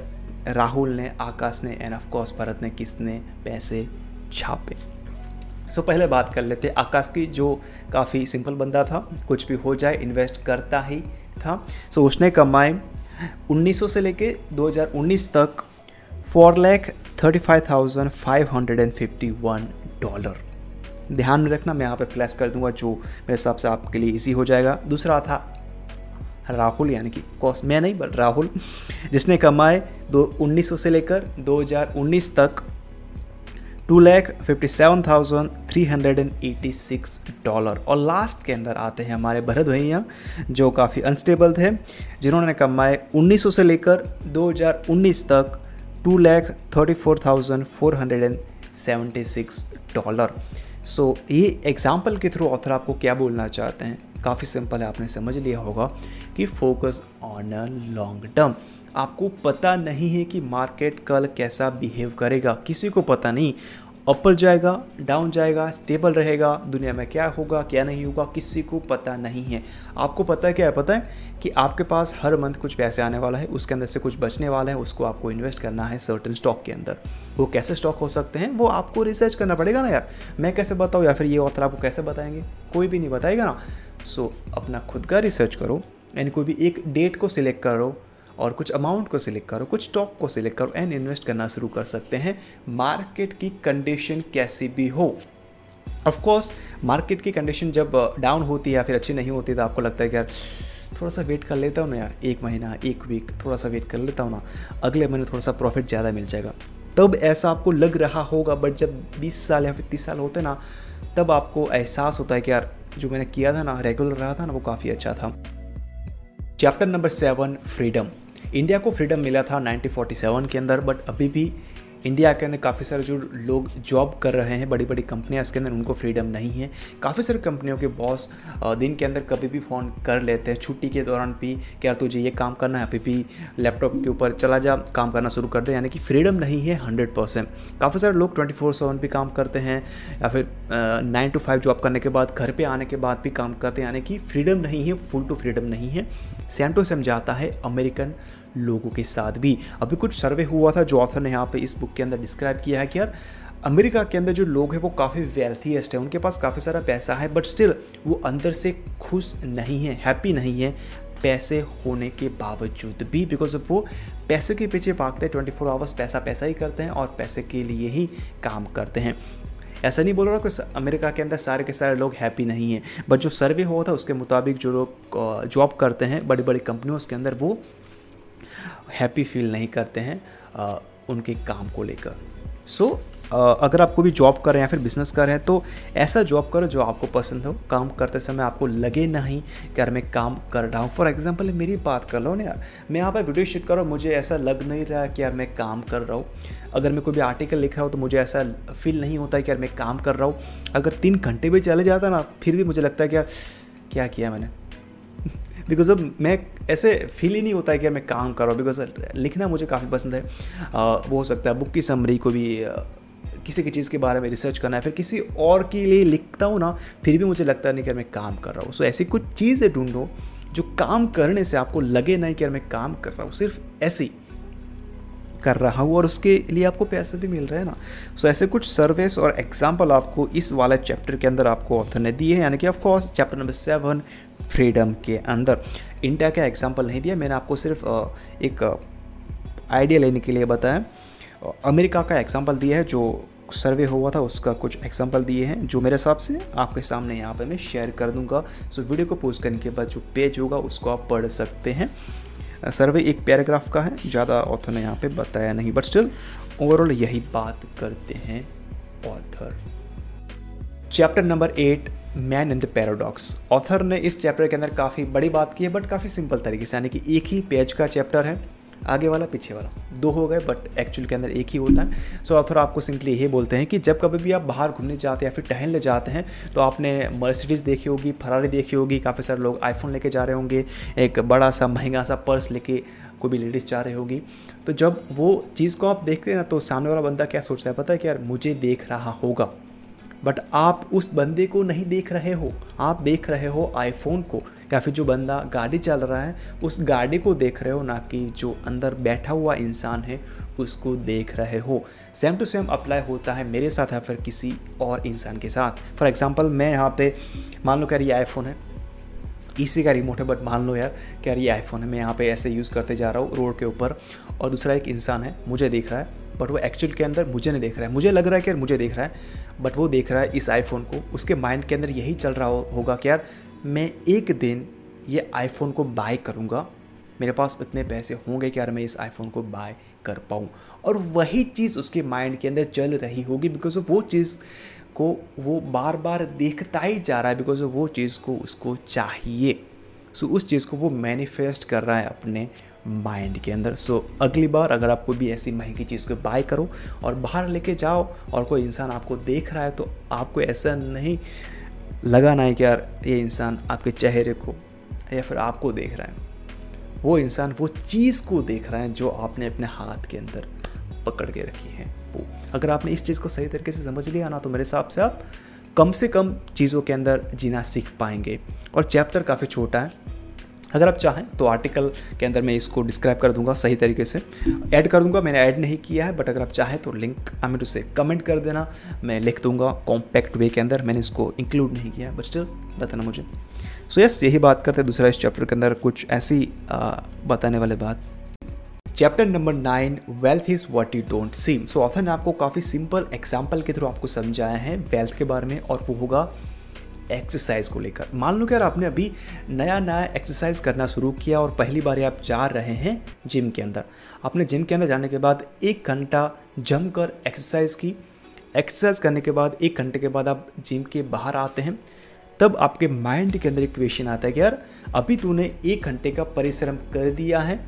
राहुल ने, आकाश ने एंड ऑफकोर्स भरत ने किसने पैसे छापे। सो पहले बात कर लेते हैं आकाश की, जो काफ़ी सिंपल बंदा था, कुछ भी हो जाए इन्वेस्ट करता ही था। सो उसने कमाए 1900 से लेके 2019 तक $4,35,551। ध्यान में रखना, मैं यहाँ पे फ्लैश कर दूंगा जो मेरे हिसाब से आपके लिए इजी हो जाएगा। दूसरा था राहुल, यानी कि कॉस मैं नहीं बट राहुल, जिसने कमाए 1900 से लेकर 2019 तक $2,57,386। और लास्ट के अंदर आते हैं हमारे भरत भैया, जो काफ़ी अनस्टेबल थे, जिन्होंने कमाए 1900 से लेकर 2019 तक $2,34,476। सो ये एग्जाम्पल के थ्रू ऑथर आपको क्या बोलना चाहते हैं, काफ़ी सिंपल है, आपने समझ लिया होगा कि focus on a long term. आपको पता नहीं है कि मार्केट कल कैसा बिहेव करेगा, किसी को पता नहीं। ऊपर जाएगा, डाउन जाएगा, स्टेबल रहेगा, दुनिया में क्या होगा क्या नहीं होगा किसी को पता नहीं है। आपको पता है क्या है? पता है कि आपके पास हर मंथ कुछ पैसे आने वाला है, उसके अंदर से कुछ बचने वाला है, उसको आपको इन्वेस्ट करना है सर्टेन स्टॉक के अंदर। वो कैसे स्टॉक हो सकते हैं वो आपको रिसर्च करना पड़ेगा ना यार, मैं कैसे बताऊँ या फिर ये ऑथर आपको कैसे बताएंगे, कोई भी नहीं बताएगा ना। सो अपना खुद का रिसर्च करो, यानी कोई भी एक डेट को सिलेक्ट करो और कुछ अमाउंट को सिलेक्ट करो, कुछ स्टॉक को सिलेक्ट करो एंड इन्वेस्ट करना शुरू कर सकते हैं। मार्केट की कंडीशन कैसी भी हो, ऑफ कोर्स मार्केट की कंडीशन जब डाउन होती है या फिर अच्छी नहीं होती तो आपको लगता है कि यार थोड़ा सा वेट कर लेता हूँ ना यार, एक महीना एक वीक थोड़ा सा वेट कर लेता हूँ ना, अगले महीने थोड़ा सा प्रॉफिट ज़्यादा मिल जाएगा, तब ऐसा आपको लग रहा होगा। बट जब 20 साल या फिर 30 साल होते ना तब आपको एहसास होता है कि यार जो मैंने किया था ना, रेगुलर रहा था ना, वो काफ़ी अच्छा था। Chapter number 7 freedom. इंडिया को फ्रीडम मिला था 1947 के अंदर, बट अभी भी इंडिया के अंदर काफ़ी सारे जो लोग जॉब कर रहे हैं बड़ी बड़ी कंपनियां, इसके अंदर उनको फ्रीडम नहीं है। काफ़ी सारी कंपनियों के बॉस दिन के अंदर कभी भी फ़ोन कर लेते हैं, छुट्टी के दौरान भी क्या तुझे ये काम करना है, अभी भी लैपटॉप के ऊपर चला जा, काम करना शुरू कर दे, यानी कि फ्रीडम नहीं है 100%। काफ़ी सारे लोग 24/7 भी काम करते हैं या फिर 9 to 5 जॉब करने के बाद घर पर आने के बाद भी काम करते हैं, यानी कि फ्रीडम नहीं है, फुल टू फ्रीडम नहीं है। सेम टू सेम जाता है अमेरिकन लोगों के साथ भी। अभी कुछ सर्वे हुआ था जो ऑथर ने यहाँ पे इस बुक के अंदर डिस्क्राइब किया है कि यार अमेरिका के अंदर जो लोग हैं वो काफ़ी वेल्थीएस्ट है, उनके पास काफ़ी सारा पैसा है बट स्टिल वो अंदर से खुश नहीं है, हैप्पी नहीं है पैसे होने के बावजूद भी, बिकॉज ऑफ वो पैसे के पीछे भागते हैं, 24 आवर्स पैसा पैसा ही करते हैं और पैसे के लिए ही काम करते हैं। ऐसा नहीं बोल रहा कि अमेरिका के अंदर सारे के सारे लोग हैप्पी नहीं हैं, बट जो सर्वे हुआ था उसके मुताबिक जो लोग जॉब करते हैं बड़ी बड़ी कंपनियों उसके अंदर वो हैप्पी फील नहीं करते हैं उनके काम को लेकर। सो अगर आपको भी जॉब कर रहे हैं या फिर बिजनेस कर रहे हैं तो ऐसा जॉब करो जो आपको पसंद हो, काम करते समय आपको लगे नहीं कि यार मैं काम कर रहा हूँ। फॉर एग्जांपल मेरी बात कर लो ना यार, मैं यहाँ पर वीडियो शूट कर रहा हूँ, मुझे ऐसा लग नहीं रहा कि यार मैं काम कर रहा हूँ। अगर मैं कोई भी आर्टिकल लिख रहा हूँ तो मुझे ऐसा फील नहीं होता कि यार मैं काम कर रहा हूँ। अगर 3 घंटे भी चले जाता ना फिर भी मुझे लगता है कि यार क्या किया मैंने, बिकॉज अब मैं ऐसे फील ही नहीं होता है कि मैं काम कर रहा हूँ, बिकॉज लिखना मुझे काफ़ी पसंद है। वो हो सकता है बुक की समरी को भी किसी की चीज़ के बारे में रिसर्च करना है फिर किसी और के लिए लिखता हूँ ना, फिर भी मुझे लगता नहीं कि मैं काम कर रहा हूँ। सो ऐसी कुछ चीज़ें ढूंढो जो काम करने से आपको लगे नहीं कि मैं काम कर रहा हूँ, सिर्फ ऐसी कर रहा हूँ और उसके लिए आपको पैसे भी मिल रहे हैं ना। सो ऐसे कुछ सर्वेस और एग्जाम्पल आपको इस वाले चैप्टर के अंदर आपको ऑथर ने दिए हैं, यानी कि ऑफकोर्स चैप्टर नंबर 7 फ्रीडम के अंदर इंडिया का एग्जाम्पल नहीं दिया, मैंने आपको सिर्फ एक आइडिया लेने के लिए बताया। अमेरिका का एग्जाम्पल दिया है, जो सर्वे हुआ था उसका कुछ एग्जाम्पल दिए हैं जो मेरे हिसाब से आपके सामने यहाँ पर मैं शेयर कर दूँगा। सो वीडियो को पोस्ट करने के बाद जो पेज होगा उसको आप पढ़ सकते हैं। सर्वे एक पैराग्राफ का है, ज़्यादा ऑथर ने यहाँ पे बताया नहीं, बट स्टिल ओवरऑल यही बात करते हैं author. Chapter number 8 man in the paradox. Author ने इस चैप्टर के अंदर काफ़ी बड़ी बात की है बट काफ़ी सिंपल तरीके से, यानी कि एक ही पेज का चैप्टर है, आगे वाला पीछे वाला दो हो गए बट एक्चुअल के अंदर एक ही होता है। सो ऑथर आपको सिंपली यही बोलते हैं कि जब कभी भी आप बाहर घूमने जाते हैं या फिर टहलने जाते हैं तो आपने मर्सिडीज़ देखी होगी, फरारी देखी होगी, काफ़ी सारे लोग आईफोन लेके जा रहे होंगे, एक बड़ा सा महंगा सा पर्स लेके कोई भी लेडीज़ जा रही होगी। तो जब वो चीज़ को आप देखते हैं ना तो सामने वाला बंदा क्या सोचता है पता है कि यार मुझे देख रहा होगा, बट आप उस बंदे को नहीं देख रहे हो, आप देख रहे हो आईफोन को या फिर जो बंदा गाड़ी चल रहा है उस गाड़ी को देख रहे हो, ना कि जो अंदर बैठा हुआ इंसान है उसको देख रहे हो। सेम टू सेम अप्लाई होता है मेरे साथ या फिर किसी और इंसान के साथ। फॉर एग्जांपल मैं यहाँ पे मान लो कि यार ये आईफोन है, इसी का रिमोट है बट मान लो यार कि यार ये आईफोन है, मैं यहाँ पे ऐसे यूज़ करते जा रहा हूँ रोड के ऊपर और दूसरा एक इंसान है मुझे देख रहा है बट वो एक्चुअल के अंदर मुझे नहीं देख रहा है, मुझे लग रहा है कि यार मुझे देख रहा है बट वो देख रहा है इस आईफोन को। उसके माइंड के अंदर यही चल रहा होगा कि यार मैं एक दिन ये आईफोन को बाय करूँगा, मेरे पास इतने पैसे होंगे कि यार मैं इस आईफोन को बाय कर पाऊँ, और वही चीज़ उसके माइंड के अंदर चल रही होगी बिकॉज ऑफ वो चीज़ को वो बार बार देखता ही जा रहा है, बिकॉज ऑफ वो चीज़ को उसको चाहिए। सो उस चीज़ को वो मैनिफेस्ट कर रहा है अपने माइंड के अंदर। सो अगली बार अगर आप कोई भी ऐसी महंगी चीज़ को बाय करो और बाहर लेके जाओ और कोई इंसान आपको देख रहा है तो आपको ऐसा नहीं लगाना है कि यार ये इंसान आपके चेहरे को या फिर आपको देख रहा है, वो इंसान वो चीज़ को देख रहा है जो आपने अपने हाथ के अंदर पकड़ के रखी है वो। अगर आपने इस चीज़ को सही तरीके से समझ लिया ना, तो मेरे हिसाब से कम चीज़ों के अंदर जीना सीख पाएंगे। और चैप्टर काफ़ी छोटा है, अगर आप चाहें तो आर्टिकल के अंदर मैं इसको डिस्क्राइब कर दूंगा, सही तरीके से ऐड कर दूंगा। मैंने ऐड नहीं किया है, बट अगर आप चाहें तो लिंक हमें उसे कमेंट कर देना, मैं लिख दूंगा कॉम्पैक्ट वे के अंदर। मैंने इसको इंक्लूड नहीं किया, बट स्टिल बताना मुझे। सो यस, यही बात करते हैं दूसरा इस चैप्टर के अंदर, कुछ ऐसी बताने वाले बात। Chapter number 9, wealth is what you don't see. So author ने आपको काफ़ी सिंपल एग्जाम्पल के थ्रू आपको समझाया है वेल्थ के बारे में, और वो होगा एक्सरसाइज को लेकर। मान लो कि यार आपने अभी नया एक्सरसाइज करना शुरू किया और पहली बार आप जा रहे हैं जिम के अंदर। आपने जिम के अंदर जाने के बाद 1 घंटा जमकर एक्सरसाइज की। एक्सरसाइज करने के बाद 1 घंटे के बाद आप जिम के बाहर आते हैं, तब आपके माइंड के अंदर एक क्वेश्चन आता है कि यार अभी तूने 1 घंटे का परिश्रम कर दिया है,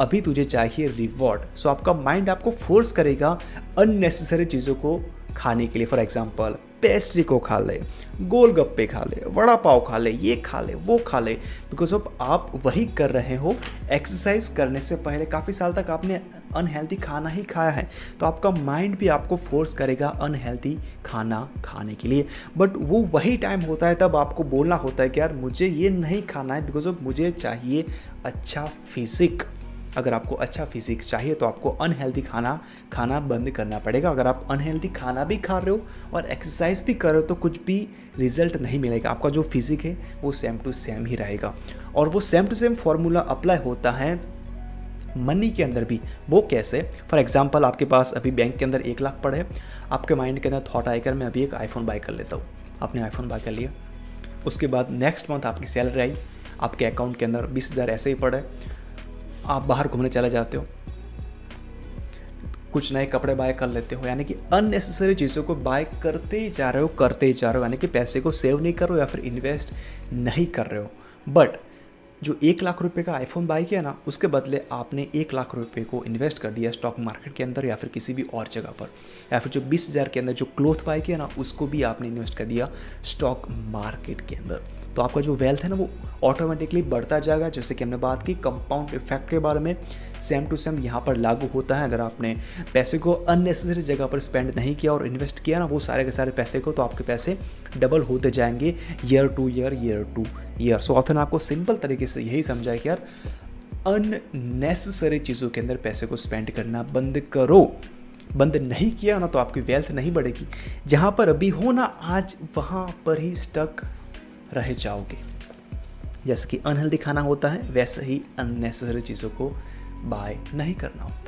अभी तुझे चाहिए रिवॉर्ड। सो आपका माइंड आपको फोर्स करेगा अननेसेसरी चीज़ों को खाने के लिए। फॉर एग्जाम्पल पेस्ट्री को खा ले, गोलगप्पे खा ले, वड़ा पाव खा ले, ये खा ले, वो खा ले, बिकॉज ऑफ आप वही कर रहे हो। एक्सरसाइज करने से पहले काफ़ी साल तक आपने अनहेल्दी खाना ही खाया है, तो आपका माइंड भी आपको फोर्स करेगा अनहेल्दी खाना खाने के लिए। बट वो वही टाइम होता है, तब आपको बोलना होता है कि यार मुझे ये नहीं खाना है, बिकॉज ऑफ मुझे चाहिए अच्छा फिजिक। अगर आपको अच्छा फिजिक चाहिए तो आपको अनहेल्दी खाना खाना बंद करना पड़ेगा। अगर आप अनहेल्दी खाना भी खा रहे हो और एक्सरसाइज भी कर रहे हो तो कुछ भी रिजल्ट नहीं मिलेगा। आपका जो फिजिक है वो सेम टू सेम ही रहेगा, और वो same to same formula apply होता है मनी के अंदर भी। वो कैसे? फॉर एग्जाम्पल आपके पास अभी बैंक के अंदर 1 लाख पड़े, आपके माइंड के अंदर थॉट आएगा मैं अभी एक आईफोन बाय कर लेता हूँ। आपने आईफोन बाय कर लिया, उसके बाद नेक्स्ट मंथ आपकी सैलरी आई, आपके अकाउंट के अंदर 20,000 ऐसे ही पड़े। आप बाहर घूमने चले जाते हो, कुछ नए कपड़े बाय कर लेते हो, यानी कि अननेसेसरी चीज़ों को बाय करते ही जा रहे हो, यानी कि पैसे को सेव नहीं कर रहे हो या फिर इन्वेस्ट नहीं कर रहे हो। बट जो 1 लाख रुपए का आईफोन बाय किया ना, उसके बदले आपने 1 लाख रुपए को इन्वेस्ट कर दिया स्टॉक मार्केट के अंदर या फिर किसी भी और जगह पर, या फिर जो 20,000 के अंदर जो क्लोथ बाय किया ना, उसको भी आपने इन्वेस्ट कर दिया स्टॉक मार्केट के अंदर। तो आपका जो वेल्थ है ना वो ऑटोमेटिकली बढ़ता जाएगा। जैसे कि हमने बात की कंपाउंड इफेक्ट के बारे में, सेम टू सेम यहाँ पर लागू होता है। अगर आपने पैसे को अननेसेसरी जगह पर स्पेंड नहीं किया और इन्वेस्ट किया ना वो सारे के सारे पैसे को, तो आपके पैसे डबल होते जाएंगे year to year. So author ने आपको सिंपल तरीके से यही समझाया कि यार अननेसेसरी चीज़ों के अंदर पैसे को स्पेंड करना बंद करो। बंद नहीं किया ना तो आपकी वेल्थ नहीं बढ़ेगी। जहाँ पर अभी हो ना आज वहाँ पर ही स्टक रह जाओगे। जैसे कि अनहेल्दी खाना होता है, वैसे ही अननेसेसरी चीज़ों को बाय नहीं करना होता है।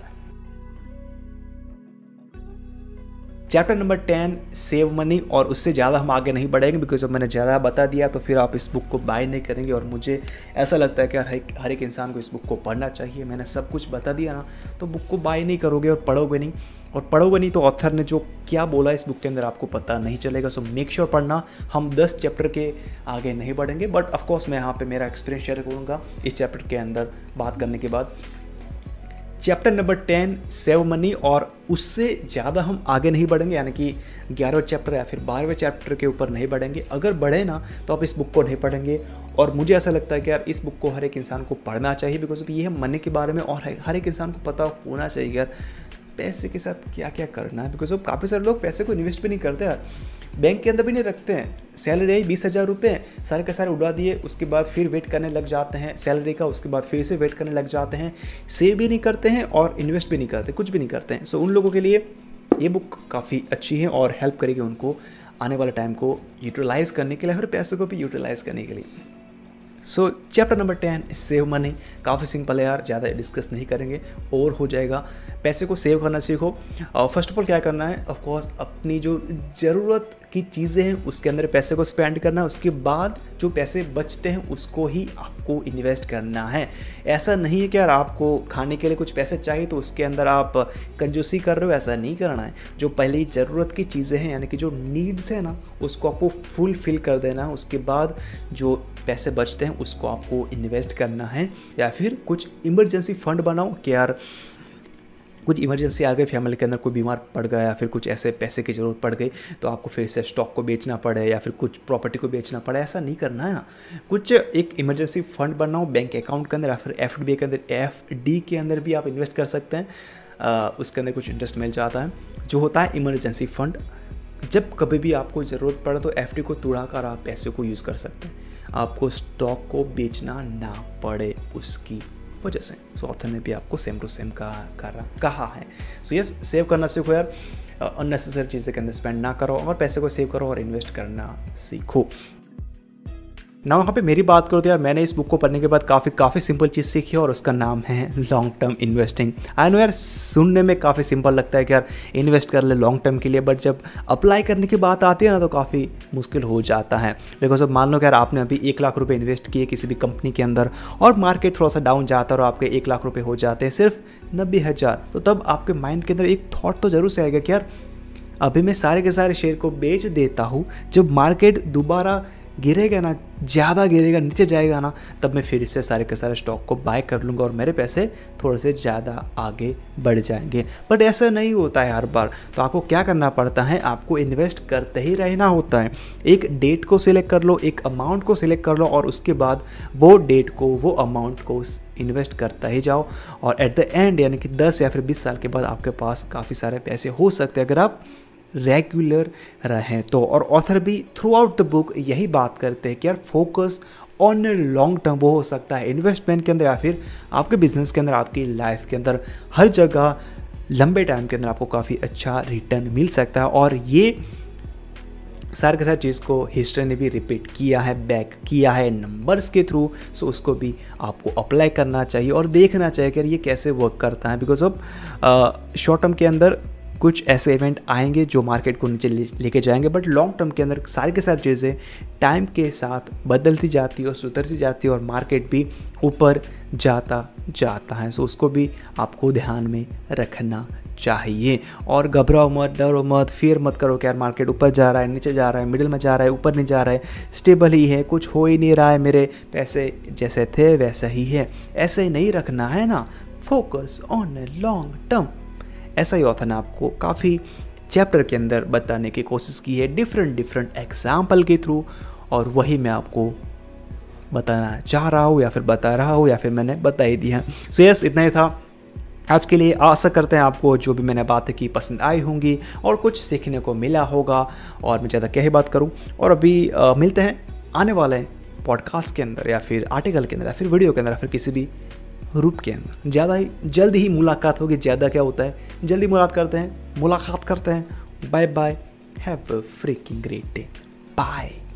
Chapter number 10, save money. और उससे ज़्यादा हम आगे नहीं बढ़ेंगे बिकॉज अब मैंने ज़्यादा बता दिया तो फिर आप इस बुक को बाय नहीं करेंगे। और मुझे ऐसा लगता है कि हर एक इंसान को इस बुक को पढ़ना चाहिए। मैंने सब कुछ बता दिया ना तो बुक को बाय नहीं करोगे और पढ़ोगे नहीं तो ऑथर ने जो क्या बोला इस बुक के अंदर आपको पता नहीं चलेगा। सो मेक श्योर पढ़ना। हम 10 चैप्टर के आगे नहीं बढ़ेंगे, बट ऑफकोर्स मैं यहाँ पे मेरा एक्सपीरियंस शेयर करूँगा इस चैप्टर के अंदर बात करने के बाद। Chapter number 10, save money. और उससे ज़्यादा हम आगे नहीं बढ़ेंगे, यानी कि 11वें चैप्टर या फिर 12वें चैप्टर के ऊपर नहीं बढ़ेंगे। अगर बढ़े ना तो आप इस बुक को नहीं पढ़ेंगे। और मुझे ऐसा लगता है कि यार इस बुक को हर एक इंसान को पढ़ना चाहिए बिकॉज ये है मनी के बारे में, और हर एक इंसान को पता होना चाहिए यार पैसे के साथ क्या क्या करना है। बिकॉज काफ़ी सारे लोग पैसे को इन्वेस्ट भी नहीं करते यार, बैंक के अंदर भी नहीं रखते हैं। सैलरी आई 20,000 रुपये, सारे के सारे उड़ा दिए, उसके बाद फिर वेट करने लग जाते हैं सैलरी का, उसके बाद फिर से वेट करने लग जाते हैं। सेव भी नहीं करते हैं और इन्वेस्ट भी नहीं करते, कुछ भी नहीं करते हैं। सो उन लोगों के लिए ये बुक काफ़ी अच्छी है और हेल्प करेगी उनको आने वाले टाइम को यूटिलाइज़ करने के लिए और पैसे को भी यूटिलाइज़ करने के लिए। So chapter number 10, save money, काफ़ी सिंपल है यार, ज़्यादा डिस्कस नहीं करेंगे और हो जाएगा। पैसे को सेव करना सीखो। फर्स्ट ऑफ ऑल क्या करना है, ऑफकोर्स अपनी जो ज़रूरत की चीज़ें हैं उसके अंदर पैसे को स्पेंड करना है। उसके बाद जो पैसे बचते हैं उसको ही आपको इन्वेस्ट करना है। ऐसा नहीं है कि यार आपको खाने के लिए कुछ पैसे चाहिए तो उसके अंदर आप कंजूसी कर रहे हो, ऐसा नहीं करना है। जो पहले ज़रूरत की चीज़ें हैं यानी कि जो नीड्स हैं ना उसको आपको फुलफिल कर देना है। उसके बाद जो पैसे बचते हैं उसको आपको इन्वेस्ट करना है, या फिर कुछ इमरजेंसी फंड बनाओ कि यार कुछ इमरजेंसी आ गई, फैमिली के अंदर कोई बीमार पड़ गया या फिर कुछ ऐसे पैसे की ज़रूरत पड़ गई तो आपको फिर से स्टॉक को बेचना पड़े या फिर कुछ प्रॉपर्टी को बेचना पड़े, ऐसा नहीं करना है ना। कुछ एक इमरजेंसी फंड बनाओ बैंक अकाउंट के अंदर या फिर एफडी के अंदर भी आप इन्वेस्ट कर सकते हैं। उसके अंदर कुछ इंटरेस्ट मिल जाता है, जो होता है इमरजेंसी फंड। जब कभी भी आपको ज़रूरत पड़े तो एफडी को तुड़ा कर आप पैसे को यूज़ कर सकते हैं, आपको स्टॉक को बेचना ना पड़े उसकी वजह से। सो ऑथर ने भी आपको सेम टू सेम कहा है। सो यस, सेव करना सीखो यार, अननेसेसरी चीज़ें करने स्पेंड ना करो और पैसे को सेव करो और इन्वेस्ट करना सीखो। ना वहाँ पे मेरी बात करो तो यार, मैंने इस बुक को पढ़ने के बाद काफ़ी सिंपल चीज़ सीखी और उसका नाम है long term investing. I know यार, सुनने में काफ़ी सिंपल लगता है कि यार इन्वेस्ट कर ले लॉन्ग टर्म के लिए, बट जब अप्लाई करने की बात आती है ना तो काफ़ी मुश्किल हो जाता है। बिकॉज अब मान लो कि यार आपने अभी 1 लाख रुपये इन्वेस्ट किए किसी भी कंपनी के अंदर और मार्केट थोड़ा सा डाउन जाता है और आपके 1 लाख रुपये हो जाते हैं सिर्फ 90,000, तो तब आपके माइंड के अंदर एक थाट तो जरूर से आएगा कि यार अभी मैं सारे के सारे शेयर को बेच देता हूँ, जब मार्केट दोबारा गिरेगा ना, ज़्यादा गिरेगा, नीचे जाएगा ना, तब मैं फिर से सारे के सारे स्टॉक को बाय कर लूँगा और मेरे पैसे थोड़े से ज़्यादा आगे बढ़ जाएंगे। बट ऐसा नहीं होता है हर बार, तो आपको क्या करना पड़ता है, आपको इन्वेस्ट करते ही रहना होता है। एक डेट को सिलेक्ट कर लो, एक अमाउंट को सिलेक्ट कर लो और उसके बाद वो डेट को, वो अमाउंट को इन्वेस्ट करता ही जाओ और एट द एंड यानी कि 10 या फिर 20 साल के बाद आपके पास काफ़ी सारे पैसे हो सकते हैं अगर आप रेगुलर रहें तो। और ऑथर भी थ्रू आउट द बुक यही बात करते हैं कि यार फोकस ऑन लॉन्ग टर्म, वो हो सकता है इन्वेस्टमेंट के अंदर या फिर आपके बिजनेस के अंदर, आपकी लाइफ के अंदर, हर जगह लंबे टाइम के अंदर आपको काफ़ी अच्छा रिटर्न मिल सकता है। और ये सारे के सारे चीज़ को हिस्ट्री ने भी रिपीट किया है, बैक किया है नंबर्स के थ्रू। सो उसको भी आपको अप्लाई करना चाहिए और देखना चाहिए कि यार ये कैसे वर्क करता है। बिकॉज ऑफ शॉर्ट टर्म के अंदर कुछ ऐसे इवेंट आएंगे जो मार्केट को नीचे लेके जाएंगे, बट लॉन्ग टर्म के अंदर सारी के सारी चीज़ें टाइम के साथ बदलती जाती है और सुधरती जाती है और मार्केट भी ऊपर जाता है। सो उसको भी आपको ध्यान में रखना चाहिए। और घबराओ मत, डरो मत, फियर मत करो कि यार मार्केट ऊपर जा रहा है, नीचे जा रहा है, मिडिल में जा रहा है, ऊपर नहीं जा रहा है, स्टेबल ही है, कुछ हो ही नहीं रहा है, मेरे पैसे जैसे थे वैसा ही है, ऐसे ही नहीं रखना है ना। फोकस ऑन लॉन्ग टर्म, ऐसा ही ऑथर ने आपको काफ़ी चैप्टर के अंदर बताने की कोशिश की है डिफरेंट एग्जाम्पल के थ्रू, और वही मैं आपको बताना चाह रहा हूँ या फिर बता रहा हूँ या फिर मैंने बता ही दिया। सो यस, इतना ही था आज के लिए। आशा करते हैं आपको जो भी मैंने बातें की पसंद आई होंगी और कुछ सीखने को मिला होगा, और मैं ज़्यादा क्या ही बात करूँ। और अभी मिलते हैं आने वाले पॉडकास्ट के अंदर या फिर आर्टिकल के अंदर या फिर वीडियो के अंदर या फिर किसी भी रूप के अंदर। जल्द ही मुलाकात होगी, ज़्यादा क्या होता है, जल्दी मुलाकात करते हैं। Bye bye, have a freaking great day, bye.